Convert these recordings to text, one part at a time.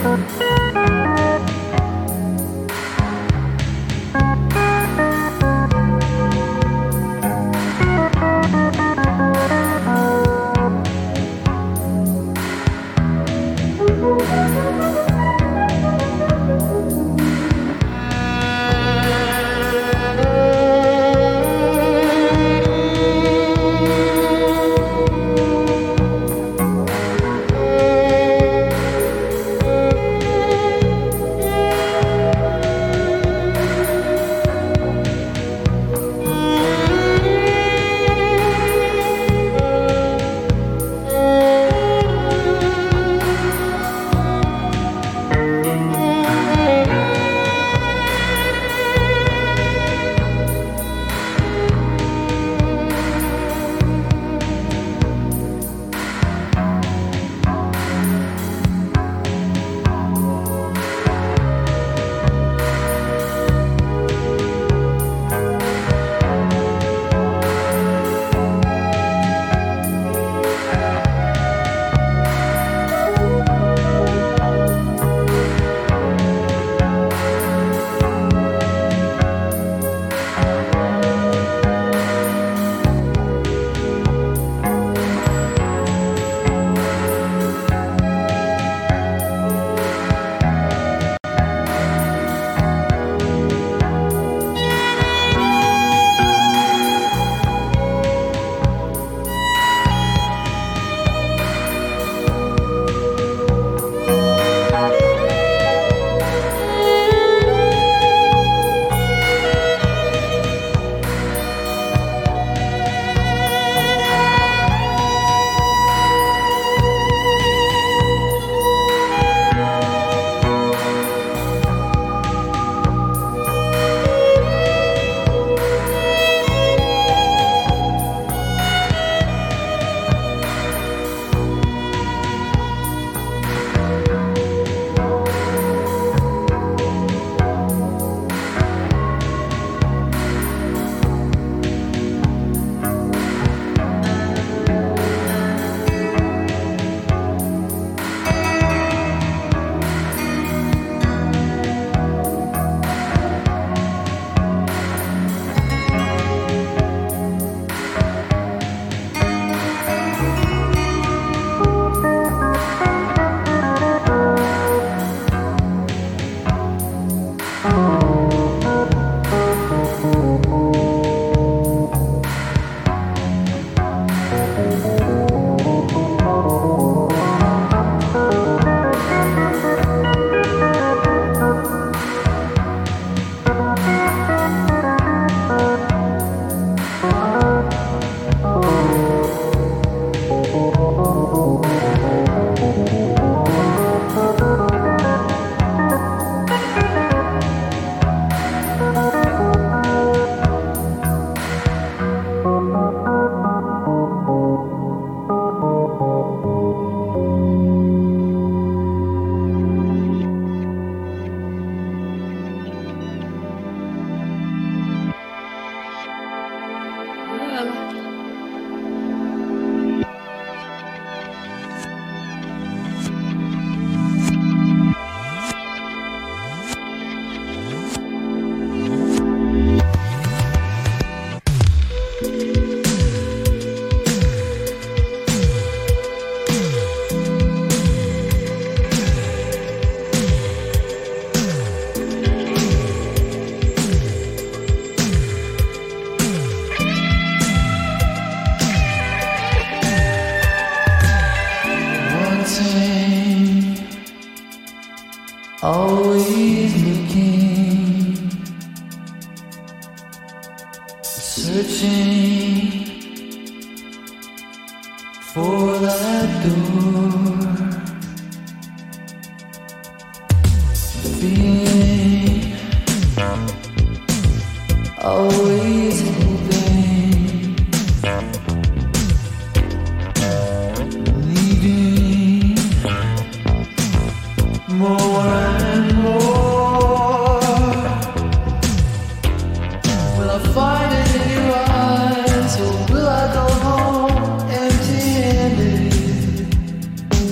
Will I go home empty-handed?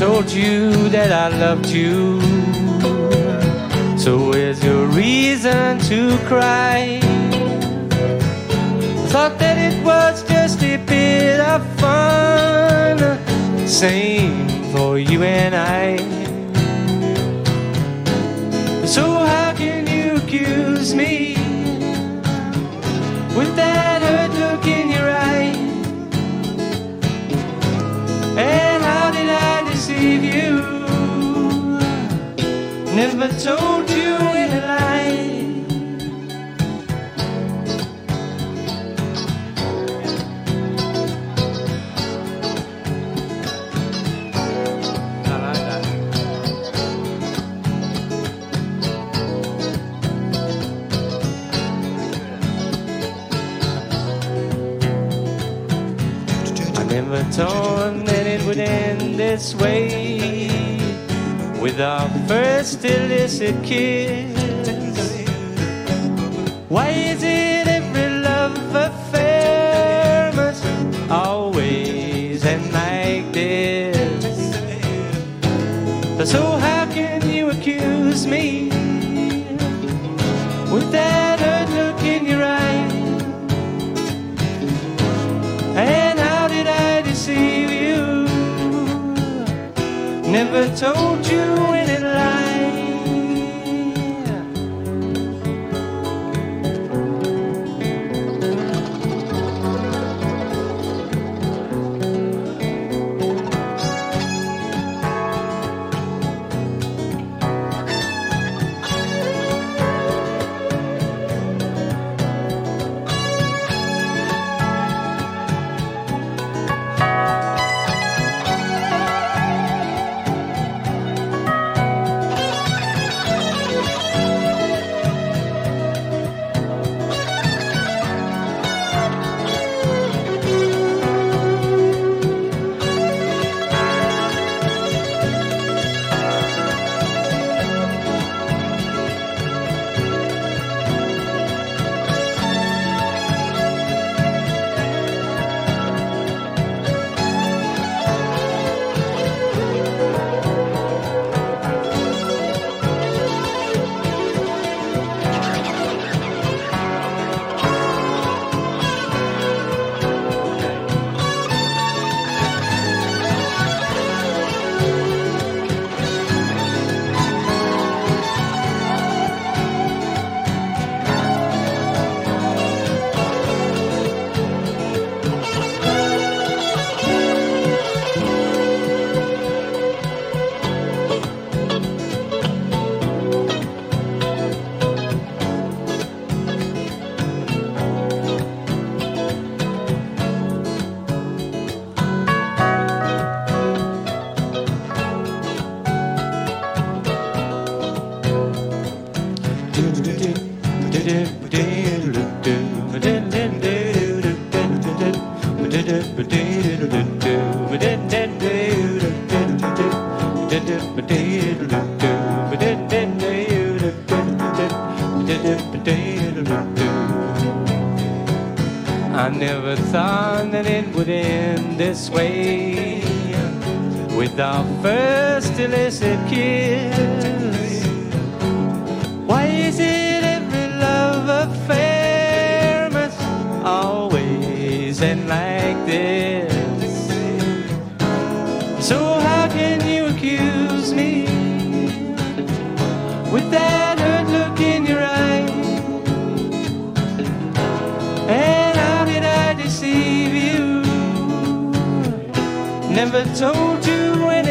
Told you that I loved you, so where's your reason to cry? Thought that it was just a bit of fun, same for you and I. So how can you accuse me with that hurt look in your eye? And how did I deceive you? Never told you any lie. Torn that it would end this way, with our first illicit kiss. Why is it every love affair must always end like this? So how kisses me with that hurt look in your eye. And how did I deceive you? Never told you any this way. With our first illicit kiss, why is it every love affair must always end like this? So how can you accuse me with that hurt look in your eye? And how did I deceive you? Never told you any